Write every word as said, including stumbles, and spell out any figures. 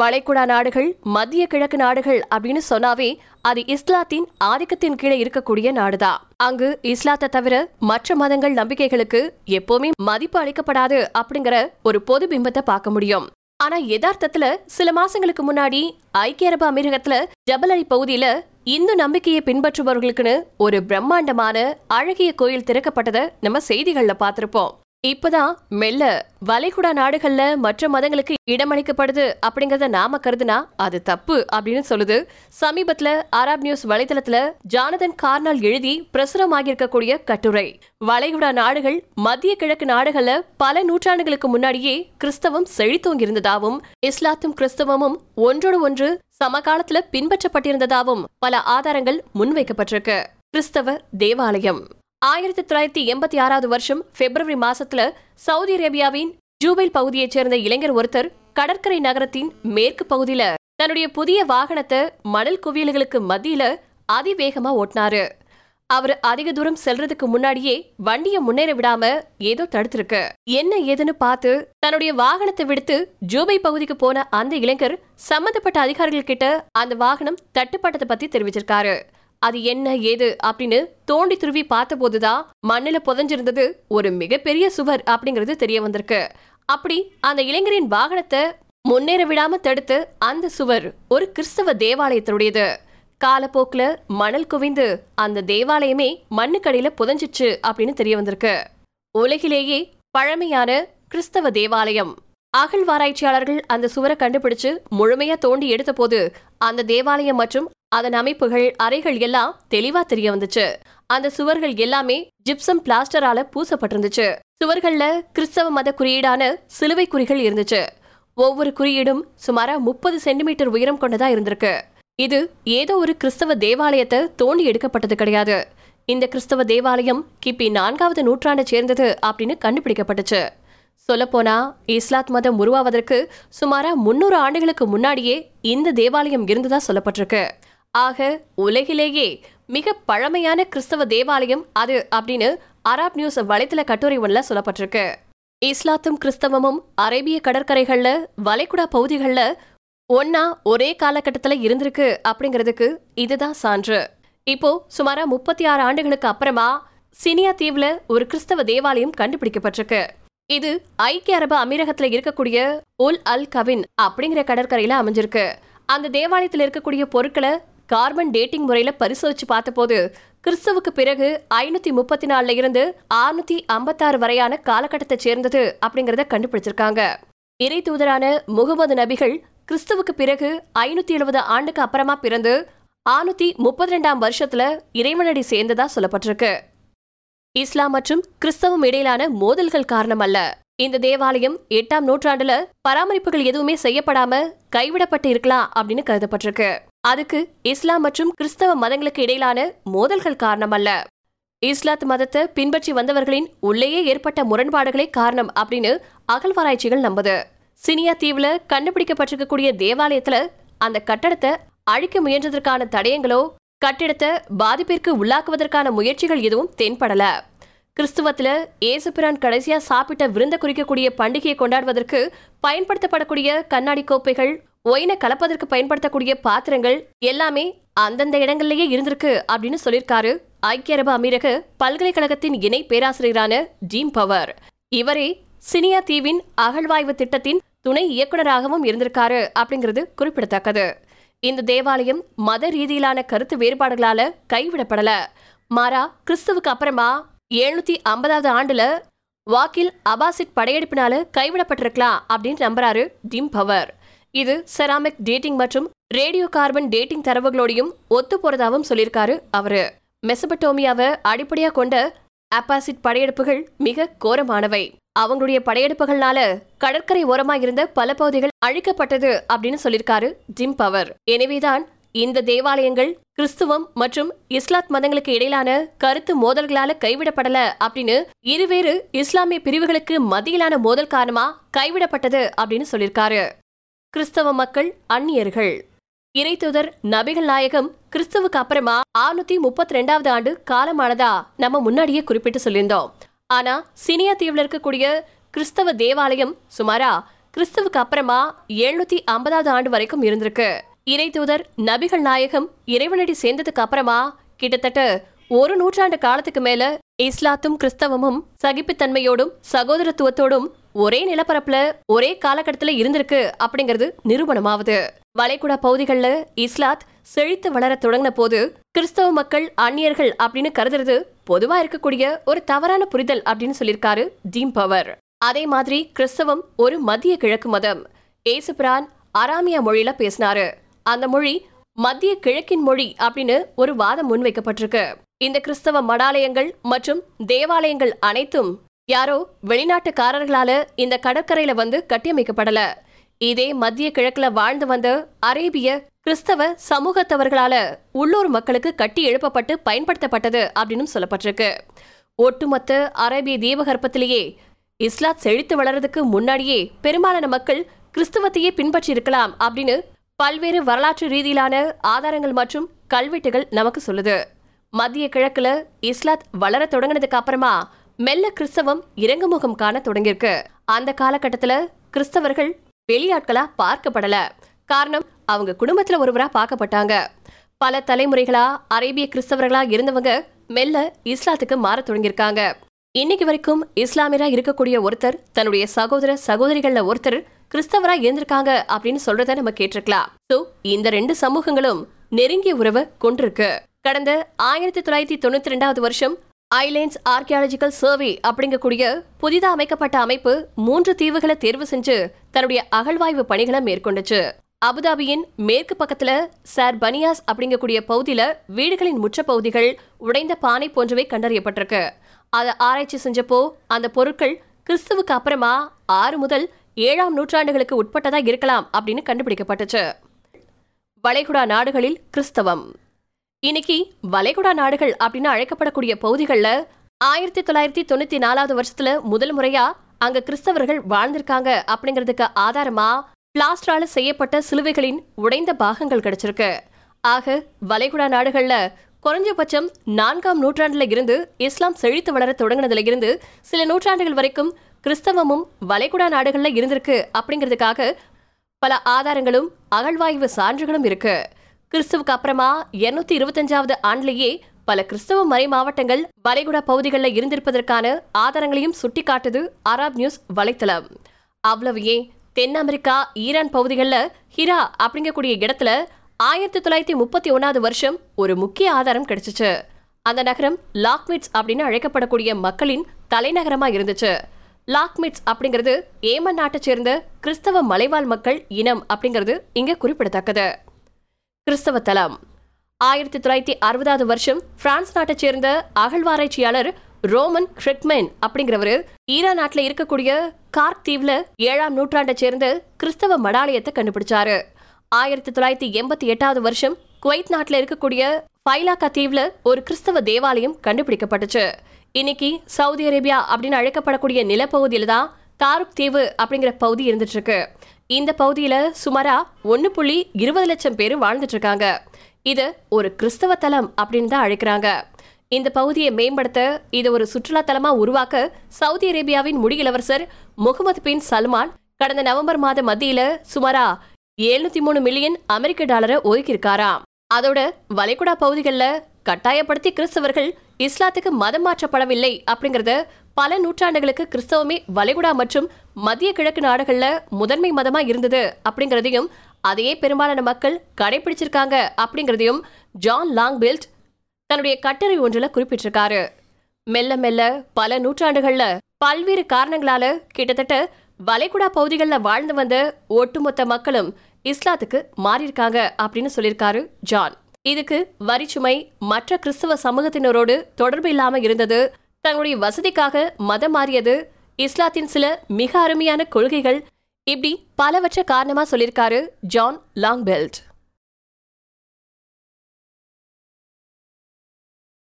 வளைகுடா நாடுகள், மத்திய கிழக்கு நாடுகள் அப்படின்னு சொன்னாவே அது இஸ்லாத்தின் ஆதிக்கத்தின் கீழே இருக்கக்கூடிய நாடுதான். அங்கு இஸ்லாத்தை தவிர மற்ற மதங்கள் நம்பிக்கைகளுக்கு எப்பவுமே மதிப்பு அளிக்கப்படாது அப்படிங்கிற ஒரு பொது பிம்பத்தை பார்க்க முடியும். ஆனா யதார்த்தத்துல சில மாசங்களுக்கு முன்னாடி ஐக்கிய அரபு அமீரகத்துல ஜபலரி பகுதியில இந்து நம்பிக்கையை பின்பற்றுபவர்களுக்குன்னு ஒரு பிரம்மாண்டமான அழகிய கோயில் திறக்கப்பட்டதை நம்ம செய்திகள்ல பார்த்திருப்போம். இப்பதான் மெல்ல வளைகுடா நாடுகள்ல மற்ற மதங்களுக்கு இடமளிக்கப்படுது அப்படிங்கறத நாம கருதுனா அது தப்பு அப்படின்னு சொல்லுது சமீபத்துல அரபு நியூஸ் வலைதளத்துல ஜானதன் கார்னால் எழுதி பிரசுரமாகியிருக்கக்கூடிய கட்டுரை. வளைகுடா நாடுகள் மத்திய கிழக்கு நாடுகள்ல பல நூற்றாண்டுகளுக்கு முன்னாடியே கிறிஸ்தவம் செழித்தோங்கி இருந்ததாவும் இஸ்லாத்தும் கிறிஸ்தவமும் ஒன்றோடு ஒன்று சமகாலத்துல பின்பற்றப்பட்டிருந்ததாவும் பல ஆதாரங்கள் முன்வைக்கப்பட்டிருக்கு. கிறிஸ்தவ தேவாலயம் ஆயிரத்தி தொள்ளாயிரத்தி எண்பத்தி ஆறாவது வருஷம் பிப்ரவரி மாசத்துல சவுதி அரேபியாவின் ஜூபைல் பகுதியைச் சேர்ந்த இளைஞர் ஒருத்தர் கடற்கரை நகரத்தின் மேற்கு பகுதியில தன்னுடைய புதிய வாகனத்தை மணல் குவியல்களுக்கு மத்தியில அதிவேகமா ஓட்டினாரு. அவர் அதிக தூரம் செல்றதுக்கு முன்னாடியே வண்டியை முன்னேற விடாம ஏதோ தடுத்திருக்கு. என்ன ஏதுன்னு பார்த்து தன்னுடைய வாகனத்தை விடுத்து ஜூபை பகுதிக்கு போன அந்த இளைஞர் சம்பந்தப்பட்ட அதிகாரிகள் கிட்ட அந்த வாகனம் தட்டுப்பாட்டத்தை பத்தி தெரிவிச்சிருக்காரு. அது என்ன ஏது அப்படின்னு தோண்டி துருவி பார்த்த போதுதான் மண்ணில புதைஞ்சிருந்தது ஒரு மிகப்பெரிய சுவர் அப்படிங்கிறது தெரிய வந்திருக்கு. அப்படி அந்த இளைஞரின் வாகனத்தை முன்னேற விடாம தடுத்து அந்த சுவர் ஒரு கிறிஸ்தவ தேவாலயத்தினுடையது. காலப்போக்குல மணல் குவிந்து அந்த தேவாலயமே மண்ணுக்கடியில புதைஞ்சிச்சு அப்படின்னு தெரிய வந்திருக்கு. உலகிலேயே பழமையான கிறிஸ்தவ தேவாலயம். அகழ்வாராய்ச்சியாளர்கள் அந்த சுவரை கண்டுபிடிச்சு முழுமையா தோண்டி எடுத்த போது அந்த தேவாலயம் மற்றும் அதன் அமைப்புகள், அறைகள் எல்லாம் தெளிவா தெரிய வந்துச்சு. அந்த சுவர்கள் எல்லாமே ஜிப்சம் பிளாஸ்டரால பூசப்பட்டிருந்துச்சு. சுவர்கள்ல கிறிஸ்தவ மத குறியீடான சிலுவை குறிகள் இருந்துச்சு. ஒவ்வொரு குறியீடும் சுமாரா முப்பது சென்டிமீட்டர் உயரம் கொண்டதா இருந்திருக்கு. இது ஏதோ ஒரு கிறிஸ்தவ தேவாலயத்தை தோண்டி எடுக்கப்பட்டது கிடையாது. இந்த கிறிஸ்தவ தேவாலயம் கிபி நான்காவது நூற்றாண்டை சேர்ந்தது அப்படின்னு கண்டுபிடிக்கப்பட்டுச்சு. சொல்லப்போனா இஸ்லாத் மதம் உருவாவதற்கு சுமாரா முன்னூறு ஆண்டுகளுக்கு முன்னாடியே இந்த தேவாலயம் இருந்ததா சொல்லப்பட்டிருக்கு. ஆக உலகிலேயே மிக பழமையான கிறிஸ்தவ தேவாலயம் அது அப்படின்னு அரபு நியூஸ் வலைத்தள கட்டுரை ஒன்றுல சொல்லப்பட்டிருக்கு. இஸ்லாத்தும் கிறிஸ்தவமும் அரேபிய கடற்கரைகள்ல வளைகுடா பகுதிகள்ல ஒன்னா ஒரே காலகட்டத்துல இருந்திருக்கு அப்படிங்கிறதுக்கு இதுதான் சான்று. இப்போ சுமாரா முப்பத்தி ஆறு ஆண்டுகளுக்கு அப்புறமா சினியா தீவுல ஒரு கிறிஸ்தவ தேவாலயம் கண்டுபிடிக்கப்பட்டிருக்கு. இது ஐக்கிய அரபு அமீரகத்துல இருக்கக்கூடிய உல் அல் கவின் அப்படிங்கிற கடற்கரையில அமைஞ்சிருக்கு. அந்த தேவாலயத்தில் இருக்கக்கூடிய பொருட்களை கார்பன் டேட்டிங் முறையில பரிசோதிச்சு பார்த்தபோது கிறிஸ்துவுக்கு பிறகு ஐநூத்தி முப்பத்தி நாலுல இருந்து ஆறுநூத்தி ஐம்பத்தி ஆறு வரையான காலகட்டத்தை சேர்ந்தது அப்படிங்கறத கண்டுபிடிச்சிருக்காங்க. இறை தூதரான முகமது நபிகள் கிறிஸ்துவுக்கு பிறகு ஐநூத்தி எழுபது ஆண்டுக்கு அப்புறமா பிறந்து ஆறுநூத்தி முப்பத்தி ரெண்டாம் வருஷத்துல இறைவனடி சேர்ந்ததா சொல்லப்பட்டிருக்கு. இஸ்லாம் மற்றும் கிறிஸ்தவம் இடையிலான மோதல்கள் காரணம் அல்ல. இந்த தேவாலயம் எட்டாம் நூற்றாண்டுல பராமரிப்புகள் எதுவுமே செய்யப்படாம கைவிடப்பட்டு இருக்கலாம் அப்படின்னு கருதப்பட்டிருக்கு. அதுக்கு இஸ்லாம் மற்றும் கிறிஸ்தவ மதங்களுக்கு இடையிலான மோதல்கள் காரணம் அல்ல, இஸ்லாத் மதத்தை பின்பற்றி வந்தவர்களின் உள்ளேயே ஏற்பட்ட முரண்பாடுகளே காரணம் அப்படின்னு அகழ்வாராய்ச்சிகள் நம்புது. சினியா தீவுல கண்டுபிடிக்கப்பட்டிருக்கக்கூடிய தேவாலயத்துல அந்த கட்டடத்தை அழிக்க முயன்றதற்கான தடயங்களோ கட்டிடத்தை பாதிப்பிற்கு உள்ளாக்குவதற்கான முயற்சிகள் எதுவும் தென்படல. கிறிஸ்துவத்துல ஏசுபிரான் கடைசியா சாப்பிட்ட விருந்த குறிக்கக்கூடிய பண்டிகையை கொண்டாடுவதற்கு பயன்படுத்தப்படக்கூடிய கண்ணாடி கோப்பைகள், ஒயினை கலப்பதற்கு பயன்படுத்தக்கூடிய பாத்திரங்கள் எல்லாமே அந்தந்த இடங்கள்லயே இருந்திருக்கு அப்படின்னு சொல்லியிருக்காரு ஐக்கிய அரபு அமீரக பல்கலைக்கழகத்தின் இணை பேராசிரியரான ஜிம் பவர். இவரே சினியா தீவின் அகழ்வாய்வு திட்டத்தின் துணை இயக்குநராகவும் இருந்திருக்காரு அப்படிங்கிறது குறிப்பிடத்தக்கது. இந்த தேவாலயம் மத ரீதியிலான கருத்து வேறுபாடுகளால கைவிடப்படல, மாறா கிறிஸ்துவுக்கு அப்புறமா எழுநூத்தி ஐம்பதாவது ஆண்டுல வாக்கில் அபாசிட் படையெடுப்பினால கைவிடப்பட்டிருக்கலாம் அப்படின்னு நம்புறாரு டிம் பவர். இது செராமிக் டேட்டிங் மற்றும் ரேடியோ கார்பன் டேட்டிங் தரவுகளோடையும் ஒத்து போறதாகவும் சொல்லியிருக்காரு அவரு. மெசபடோமியாவை அடிப்படையா கொண்ட அபாசிட் படையெடுப்புகள் மிக கோரமானவை. அவங்களுடைய படையெடுப்புகள்னால கடற்கரை ஓரமா இருந்த பல பகுதிகள் அழிக்கப்பட்டது அப்படின்னு சொல்லியிருக்காரு டிம் பவர். எனவேதான் இந்த தேவாலயங்கள் கிறிஸ்துவம் மற்றும் இஸ்லாத் மதங்களுக்கு இடையிலான கருத்து மோதல்களால கைவிடப்படல அப்படின்னு இருவேறு இஸ்லாமிய பிரிவுகளுக்கு மத்தியிலான மோதல் காரணமா கைவிடப்பட்டது அப்படின்னு சொல்லியிருக்காரு. கிறிஸ்தவ மக்கள் அந்நியர்கள். இறை தூதர் நபிகள் நாயகம் கிறிஸ்துவுக்கு அப்புறமா ஆறுநூத்தி முப்பத்தி ரெண்டாவது ஆண்டு காலமானதா நம்ம முன்னாடியே குறிப்பிட்டு சொல்லியிருந்தோம். ஆனா சினியா தீவுல இருக்கக்கூடிய கிறிஸ்தவ தேவாலயம் சுமாரா கிறிஸ்துவுக்கு அப்புறமா எழுநூத்தி ஐம்பதாவது ஆண்டு வரைக்கும் இருந்திருக்கு. இறை தூதர் நபிகள் நாயகம் இறைவனடி சேர்ந்ததுக்கு அப்புறமா கிட்டத்தட்ட ஒரு நூற்றாண்டு காலத்துக்கு மேல இஸ்லாத்தும் கிறிஸ்தவமும் சகிப்புத்தன்மையோடும் சகோதரத்துவத்தோடும் ஒரே நிலப்பரப்புல ஒரே காலகட்டத்துல இருந்திருக்கு அப்படிங்கிறது நிரூபணமாவது. வளைகுடா பகுதிகள்ல இஸ்லாத் செழித்து வளர தொடங்கின போது கிறிஸ்தவ மக்கள் அந்நியர்கள் அப்படின்னு கருதுறது பொதுவா இருக்கக்கூடிய ஒரு தவறான புரிதல் அப்படின்னு சொல்லியிருக்காரு ஜிம் பவர். அதே மாதிரி கிறிஸ்தவம் ஒரு மத்திய கிழக்கு மதம். ஏசு பிரான் அராமியா மொழியில பேசினாரு. அந்த மொழி மத்திய கிழக்கின் மொழி அப்படின்னு ஒரு வாதம் முன்வைக்கப்பட்டிருக்கு. இந்த கிறிஸ்தவ மடாலயங்கள் மற்றும் தேவாலயங்கள் அனைத்தும் யாரோ வெளிநாட்டுக்காரர்களால இந்த கடற்கரையில வந்து கட்டியமைக்கப்படல. இதே மத்திய கிழக்குல வாழ்ந்து வந்த அரேபிய கிறிஸ்தவ சமூகத்தவர்களால உள்ளூர் மக்களுக்கு கட்டி எழுப்பப்பட்டு பயன்படுத்தப்பட்டது அப்படின்னு சொல்லப்பட்டிருக்கு. ஒட்டுமொத்த அரேபிய தீபகற்பத்திலேயே இஸ்லாத் செழித்து வளர்றதுக்கு முன்னாடியே பெரும்பாலான மக்கள் கிறிஸ்தவத்தையே பின்பற்றி இருக்கலாம் அப்படின்னு பல்வேறு வரலாற்று ரீதியிலான ஆதாரங்கள் மற்றும் கல்வெட்டுகள் நமக்கு சொல்லுது. மத்திய கிழக்குல இஸ்லாத் வளர தொடங்கினதுக்கு அப்புறமா மெல்ல கிறிஸ்தவம் இறங்குமுகம் காண தொடங்கியிருக்கு. அந்த காலகட்டத்துல கிறிஸ்தவர்கள் வெளியாட்களா பார்க்கப்படல. காரணம், அவங்க குடும்பத்துல ஒருவரா பார்க்கப்பட்டாங்க. பல தலைமுறைகளா அரேபிய கிறிஸ்தவர்களா இருந்தவங்க மெல்ல இஸ்லாத்துக்கு மாற தொடங்கியிருக்காங்க. இன்னைக்கு வரைக்கும் இஸ்லாமியரா இருக்கக்கூடிய ஒருத்தர் தன்னுடைய சகோதர சகோதரிகள்ல ஒருத்தர் கிறிஸ்தவரா இருந்திருக்காங்க அப்படின்னு சொல்றத நம்ம கேட்டிருக்கலாம். சோ இந்த ரெண்டு சமூகங்களும் நெருங்கிய உறவை கொண்டிருக்கு. கடந்த ஆயிரத்தி தொள்ளாயிரத்தி தொண்ணூத்தி ரெண்டாவது வருஷம் ஐலேண்ட்ஸ் ஆர்கியாலஜிக்கல் சர்வே அப்படிங்கக்கூடிய புதிதாக அமைக்கப்பட்ட அமைப்பு மூன்று தீவுகளை தேர்வு செஞ்சு தன்னுடைய அகழ்வாய்வு பணிகளை மேற்கொண்டுச்சு. அபுதாபியின் மேற்கு பக்கத்துல சார் பனியாஸ் அப்படிங்கக்கூடிய பகுதியில வீடுகளின் முற்றப்பகுதிகள், உடைந்த பானை போன்றவை கண்டறியப்பட்டிருக்கு. அதை ஆராய்ச்சி செஞ்சப்போ அந்த பொருட்கள் கிறிஸ்துவுக்கு அப்புறமா ஆறு முதல் ஏழாம் நூற்றாண்டுகளுக்கு உட்பட்டதா இருக்கலாம் அப்படின்னு கண்டுபிடிக்கப்பட்டுச்சு. வளைகுடா நாடுகளில் கிறிஸ்தவம். இன்னைக்கு வளைகுடா நாடுகள் அப்படின்னு அழைக்கப்படக்கூடிய பகுதிகளில் ஆயிரத்தி தொள்ளாயிரத்தி தொண்ணூத்தி நாலாவது வருஷத்துல முதல் முறையா அங்க கிறிஸ்தவர்கள் வாழ்ந்திருக்காங்க அப்படிங்கிறதுக்கு ஆதாரமா பிளாஸ்டரால செய்யப்பட்ட சிலுவைகளின் உடைந்த பாகங்கள் கிடைச்சிருக்கு. ஆக வளைகுடா நாடுகள்ல குறைஞ்சபட்சம் நான்காம் நூற்றாண்டுல இருந்து இஸ்லாம் செழித்து வளர தொடங்கினதுல இருந்து சில நூற்றாண்டுகள் வரைக்கும் கிறிஸ்தவமும் வளைகுடா நாடுகள்ல இருந்திருக்கு அப்படிங்கிறதுக்காக பல ஆதாரங்களும் அகழ்வாய்வு சான்றுகளும் இருக்கு. கிறிஸ்துவுக்கு அப்புறமா இருநூத்தி இருபத்தஞ்சாவது ஆண்டுலேயே பல கிறிஸ்தவ மறை மாவட்டங்கள் வளைகுடா பகுதிகளில் இருந்திருப்பதற்கான ஆதாரங்களையும் சுட்டி காட்டுது அராப் நியூஸ் வலைத்தளம். அவ்வளவையே தென் அமெரிக்கா ஈரான் பகுதிகளில் ஹிரா அப்படிங்கக்கூடிய இடத்துல ஆயிரத்தி தொள்ளாயிரத்தி முப்பத்தி ஒன்னாவது வருஷம் ஒரு முக்கிய ஆதாரம் கிடைச்சிச்சு. அந்த நகரம் லாக்மிட்ஸ் அப்படின்னு அழைக்கப்படக்கூடிய மக்களின் தலைநகரமா இருந்துச்சு. லாக்மிட்ஸ் அப்படிங்கிறது ஏமன் நாட்டை சேர்ந்த கிறிஸ்தவ மலைவாழ் மக்கள் இனம் அப்படிங்கிறது இங்க குறிப்பிடத்தக்கது. கிறிஸ்தவ தலம். ஆயிரத்தி தொள்ளாயிரத்தி அறுபதாவது வருஷம் பிரான்ஸ் நாட்டை சேர்ந்த அகழ்வாராய்ச்சியாளர் ரோமன் கிரிக்மென் அப்படிங்கிறவரு ஈரான் நாட்டில் இருக்கக்கூடிய கார்க் தீவுல ஏழாம் நூற்றாண்டை சேர்ந்த கிறிஸ்தவ மடாலயத்தை கண்டுபிடிச்சாரு. ஆயிரத்தி தொள்ளாயிரத்தி எண்பத்தி எட்டாவது வருஷம் குவைத் நாட்டில் இருக்கக்கூடிய ஃபைலாக்கா தீவுல ஒரு கிறிஸ்தவ தேவாலயம் கண்டுபிடிக்கப்பட்டுச்சு. இன்னைக்கு சவுதி அரேபியா அப்படின்னு அழைக்கப்படக்கூடிய நிலப்பகுதியில தான் தாருக் தீவு அப்படிங்கிற பகுதி இருந்துட்டு இருக்கு. இந்த பகுதியில சுமாரா ஒன்னு புள்ளி இருபது லட்சம் பேர் வாழ்ந்துட்டு இருக்காங்க. இது ஒரு கிறிஸ்தவ தலம் அப்படின்னு தான் அழைக்கிறாங்க. இந்த பகுதியை மேம்படுத்த, இதை ஒரு சுற்றுலா தலமா உருவாக்க சவுதி அரேபியாவின் முடியிலவரசர் முகமது பின் சல்மான் கடந்த நவம்பர் மாத மத்தியில சுமாரா எழுநூத்தி மூணு மில்லியன் அமெரிக்க டாலரை ஒதுக்கியிருக்காராம். அதோட வளைகுடா பகுதிகளில் கட்டாயப்படுத்தி கிறிஸ்தவர்கள் இஸ்லாத்துக்கு மதம் மாற்றப்படவில்லை அப்படிங்கறத பல நூற்றாண்டுகளுக்கு கிறிஸ்தவமே வளைகுடா மற்றும் மத்திய கிழக்கு நாடுகள்ல முதன்மை மதமா இருந்தது அப்படிங்கறதையும் அதையே பெரும்பாலான மக்கள் கடைபிடிச்சிருக்காங்க அப்படிங்கறதையும் ஜான் லாங்பெல்ட் தன்னுடைய கட்டுரை ஒன்றுல குறிப்பிட்டிருக்காரு. மெல்ல மெல்ல பல நூற்றாண்டுகள்ல பல்வேறு காரணங்களால கிட்டத்தட்ட வளைகுடா பகுதிகளில் வாழ்ந்து வந்த ஒட்டுமொத்த மக்களும் இஸ்லாத்துக்கு மாறியிருக்காங்க அப்படின்னு சொல்லியிருக்காரு ஜான். இதுக்கு வரிச்சுமை, மற்ற கிறிஸ்தவ சமூகத்தினரோடு தொடர்பு இல்லாம இருந்தது, தங்களுடைய வசதிக்காக மதம் மாறியது, இஸ்லாத்தின் சில மிக அருமையான கொள்கைகள், இப்படி பலவற்ற காரணமா சொல்லியிருக்காரு ஜான் லாங்பெல்ட்.